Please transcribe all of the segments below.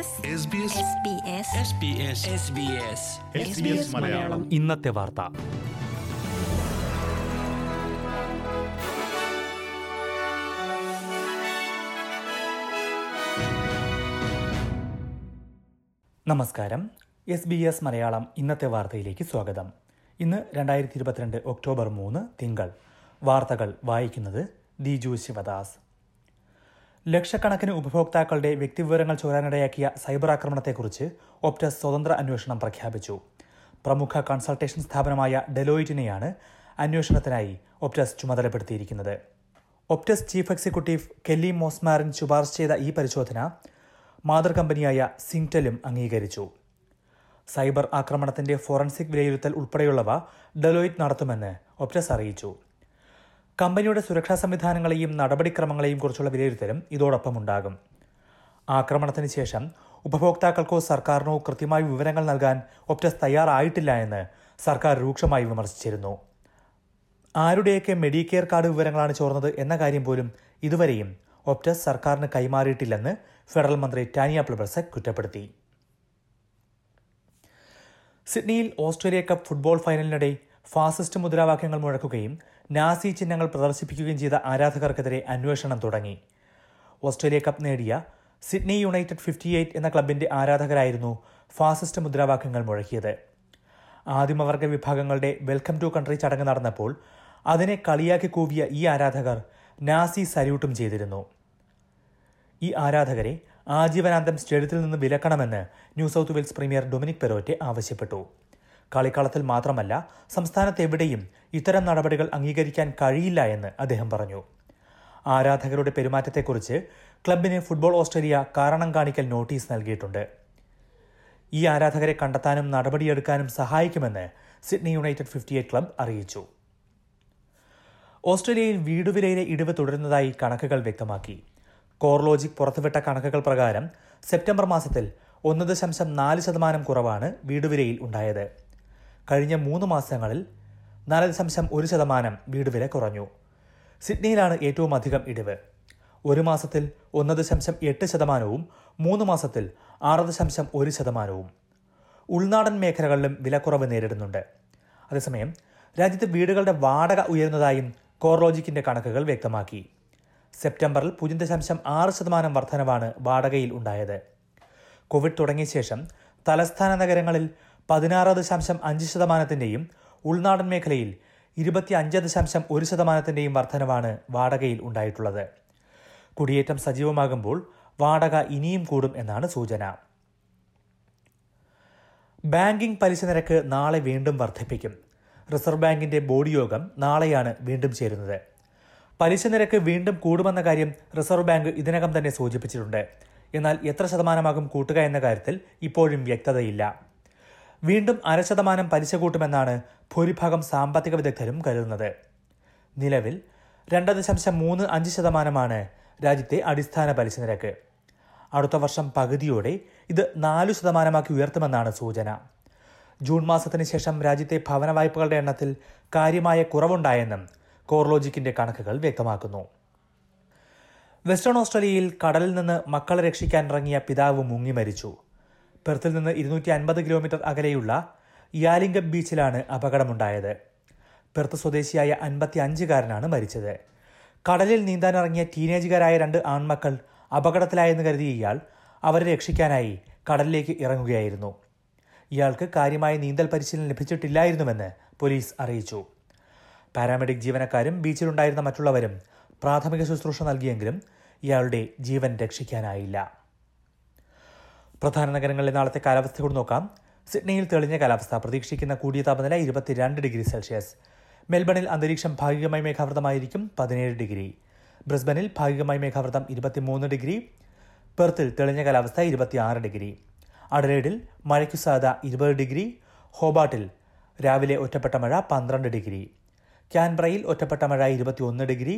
ഇന്നത്തെ വാർത്ത. നമസ്കാരം. SBS മലയാളം ഇന്നത്തെ വാർത്തയിലേക്ക് സ്വാഗതം. ഇന്ന് 2022 ഒക്ടോബർ 3 തിങ്കൾ. വാർത്തകൾ വായിക്കുന്നത് ദിജു ശിവദാസ്. ലക്ഷക്കണക്കിന് ഉപഭോക്താക്കളുടെ വ്യക്തിവിവരങ്ങൾ ചോരാനിടയാക്കിയ സൈബർ ആക്രമണത്തെക്കുറിച്ച് ഒപ്റ്റസ് സ്വതന്ത്ര അന്വേഷണം പ്രഖ്യാപിച്ചു. പ്രമുഖ കൺസൾട്ടേഷൻ സ്ഥാപനമായ ഡെലോയിറ്റിനെയാണ് അന്വേഷണത്തിനായി ഒപ്റ്റസ് ചുമതലപ്പെടുത്തിയിരിക്കുന്നത്. Optus chief executive Kelly Rosmarin ശുപാർശ ചെയ്ത ഈ പരിശോധന മാതൃ കമ്പനിയായ സിംഗ്ടെലും അംഗീകരിച്ചു. സൈബർ ആക്രമണത്തിന്റെ ഫോറൻസിക് വിലയിരുത്തൽ ഉൾപ്പെടെയുള്ളവ ഡെലോയിറ്റ് നടത്തുമെന്ന് ഒപ്റ്റസ് അറിയിച്ചു. കമ്പനിയുടെ സുരക്ഷാ സംവിധാനങ്ങളെയും നടപടിക്രമങ്ങളെയും കുറിച്ചുള്ള വിലയിരുത്തലും ഇതോടൊപ്പം ഉണ്ടാകും. ആക്രമണത്തിന് ശേഷം ഉപഭോക്താക്കൾക്കോ സർക്കാരിനോ കൃത്യമായ വിവരങ്ങൾ നൽകാൻ ഒപ്റ്റസ് തയ്യാറായിട്ടില്ല എന്ന് സർക്കാർ രൂക്ഷമായി വിമർശിച്ചിരുന്നു. ആരുടെയൊക്കെ മെഡിക്കെയർ കാർഡ് വിവരങ്ങളാണ് ചോർന്നത് എന്ന കാര്യം പോലും ഇതുവരെയും ഒപ്റ്റസ് സർക്കാരിന് കൈമാറിയിട്ടില്ലെന്ന് ഫെഡറൽ മന്ത്രി ടാനിയ പ്ലിബെർസെക് കുറ്റപ്പെടുത്തി. സിഡ്നിയിൽ ഓസ്ട്രേലിയ കപ്പ് ഫുട്ബോൾ ഫൈനലിനിടെ ഫാസിസ്റ്റ് മുദ്രാവാക്യങ്ങൾ മുഴക്കുകയും നാസി ചിഹ്നങ്ങൾ പ്രദർശിപ്പിക്കുകയും ചെയ്ത ആരാധകർക്കെതിരെ അന്വേഷണം തുടങ്ങി. ഓസ്ട്രേലിയ കപ്പ് നേടിയ സിഡ്നി യുണൈറ്റഡ് 58 എന്ന ക്ലബിന്റെ ആരാധകരായിരുന്നു ഫാസിസ്റ്റ് മുദ്രാവാക്യങ്ങൾ മുഴക്കിയത്. ആദിമവർഗ വിഭാഗങ്ങളുടെ വെൽക്കം ടു കൺട്രി ചടങ്ങ് നടന്നപ്പോൾ അതിനെ കളിയാക്കി കൂവിയ ഈ ആരാധകർ നാസി സല്യൂട്ടും ചെയ്തിരുന്നു. ഈ ആരാധകരെ ആജീവനാന്തം സ്റ്റേഡിയത്തിൽ നിന്ന് വിലക്കണമെന്ന് New South Wales premier Dominic Perrottet ആവശ്യപ്പെട്ടു. കളിക്കളത്തിൽ മാത്രമല്ല, സംസ്ഥാനത്തെവിടെയും ഇത്തരം നടപടികൾ അംഗീകരിക്കാൻ കഴിയില്ല എന്ന് അദ്ദേഹം പറഞ്ഞു. ആരാധകരുടെ പെരുമാറ്റത്തെക്കുറിച്ച് ക്ലബിന് ഫുട്ബോൾ ഓസ്ട്രേലിയ കാരണം കാണിക്കൽ നോട്ടീസ് നൽകിയിട്ടുണ്ട്. ഈ ആരാധകരെ കണ്ടെത്താനും നടപടിയെടുക്കാനും സഹായിക്കുമെന്ന് സിഡ്നി യുണൈറ്റഡ് 58 ക്ലബ് അറിയിച്ചു. ഓസ്ട്രേലിയയിൽ വീടുവിലയിലെ ഇടിവ് തുടരുന്നതായി കണക്കുകൾ വ്യക്തമാക്കി. കോർലോജിക് പുറത്തുവിട്ട കണക്കുകൾ പ്രകാരം സെപ്റ്റംബർ മാസത്തിൽ 1.4% കുറവാണ് വീടുവിലയിൽ ഉണ്ടായത്. കഴിഞ്ഞ 3 മാസങ്ങളിൽ 4.1% വീടുവില കുറഞ്ഞു. സിഡ്നിയിലാണ് ഏറ്റവും അധികം ഇടിവ്. 1 മാസത്തിൽ 1.8% 3 മാസത്തിൽ 6.1%. ഉൾനാടൻ മേഖലകളിലും വിലക്കുറവ് നേരിടുന്നുണ്ട്. അതേസമയം രാജ്യത്ത് വീടുകളുടെ വാടക ഉയരുന്നതായും കോർലോജിക്കിന്റെ കണക്കുകൾ വ്യക്തമാക്കി. സെപ്റ്റംബറിൽ 0.6% വർധനവാണ് വാടകയിൽ ഉണ്ടായത്. കോവിഡ് തുടങ്ങിയ ശേഷം തലസ്ഥാന നഗരങ്ങളിൽ 16.5% ഉൾനാടൻ മേഖലയിൽ 25.1% വർധനവാണ് വാടകയിൽ ഉണ്ടായിട്ടുള്ളത്. കുടിയേറ്റം സജീവമാകുമ്പോൾ വാടക ഇനിയും കൂടും എന്നാണ് സൂചന. ബാങ്കിംഗ് പലിശ നിരക്ക് നാളെ വീണ്ടും വർദ്ധിപ്പിക്കും. റിസർവ് ബാങ്കിന്റെ ബോർഡ് യോഗം നാളെയാണ് വീണ്ടും ചേരുന്നത്. പലിശ നിരക്ക് വീണ്ടും കൂടുമെന്ന കാര്യം റിസർവ് ബാങ്ക് ഇതിനകം തന്നെ സൂചിപ്പിച്ചിട്ടുണ്ട്. എന്നാൽ എത്ര ശതമാനമാകും കൂട്ടുക എന്ന കാര്യത്തിൽ ഇപ്പോഴും വ്യക്തതയില്ല. വീണ്ടും 0.5% പലിശ കൂട്ടുമെന്നാണ് ഭൂരിഭാഗം സാമ്പത്തിക വിദഗ്ധരും കരുതുന്നത്. നിലവിൽ 2.35% രാജ്യത്തെ അടിസ്ഥാന പലിശ നിരക്ക്. അടുത്ത വർഷം പകുതിയോടെ ഇത് 4% ഉയർത്തുമെന്നാണ് സൂചന. ജൂൺ മാസത്തിന് ശേഷം രാജ്യത്തെ ഭവന വായ്പകളുടെ എണ്ണത്തിൽ കാര്യമായ കുറവുണ്ടായെന്നും കോർലോജിക്കിന്റെ കണക്കുകൾ വ്യക്തമാക്കുന്നു. വെസ്റ്റേൺ ഓസ്ട്രേലിയയിൽ കടലിൽ നിന്ന് മക്കളെ രക്ഷിക്കാൻ ഇറങ്ങിയ പിതാവ് മുങ്ങി മരിച്ചു. പെർത്തിൽ നിന്ന് 250 കിലോമീറ്റർ അകലെയുള്ള യാലിംഗപ്പ് ബീച്ചിലാണ് അപകടമുണ്ടായത്. പെർത്ത് സ്വദേശിയായ 55-കാരനാണ് മരിച്ചത്. കടലിൽ നീന്താനിറങ്ങിയ ടീനേജുകാരായ 2 ആൺമക്കൾ അപകടത്തിലായെന്ന് കരുതിയ ഇയാൾ അവരെ രക്ഷിക്കാനായി കടലിലേക്ക് ഇറങ്ങുകയായിരുന്നു. ഇയാൾക്ക് കാര്യമായ നീന്തൽ പരിശീലനം ലഭിച്ചിട്ടില്ലായിരുന്നുവെന്ന് പോലീസ് അറിയിച്ചു. പാരാമെഡിക് ജീവനക്കാരും ബീച്ചിലുണ്ടായിരുന്ന മറ്റുള്ളവരും പ്രാഥമിക ശുശ്രൂഷ നൽകിയെങ്കിലും ഇയാളുടെ ജീവൻ രക്ഷിക്കാനായില്ല. പ്രധാന നഗരങ്ങളിലെ നാളത്തെ കാലാവസ്ഥ കൂടി നോക്കാം. സിഡ്നിയിൽ തെളിഞ്ഞ കാലാവസ്ഥ, പ്രതീക്ഷിക്കുന്ന കൂടിയ താപനില 22°C. മെൽബണിൽ അന്തരീക്ഷം ഭാഗികമായി മേഘാവൃതമായിരിക്കും, 17°. ബ്രിസ്ബനിൽ ഭാഗികമായി മേഘാവൃതം, 23°. പെർത്തിൽ തെളിഞ്ഞ കാലാവസ്ഥ, 26°. അഡലേഡിൽ മഴയ്ക്കു സാധ്യത, 20°. ഹോബാട്ടിൽ രാവിലെ ഒറ്റപ്പെട്ട മഴ, 12°. ക്യാൻബ്രയിൽ ഒറ്റപ്പെട്ട മഴ, 21°.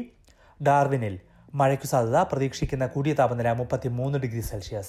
ഡാർവിനിൽ മഴയ്ക്കു സാധ്യത, പ്രതീക്ഷിക്കുന്ന കൂടിയ താപനില, 33°C.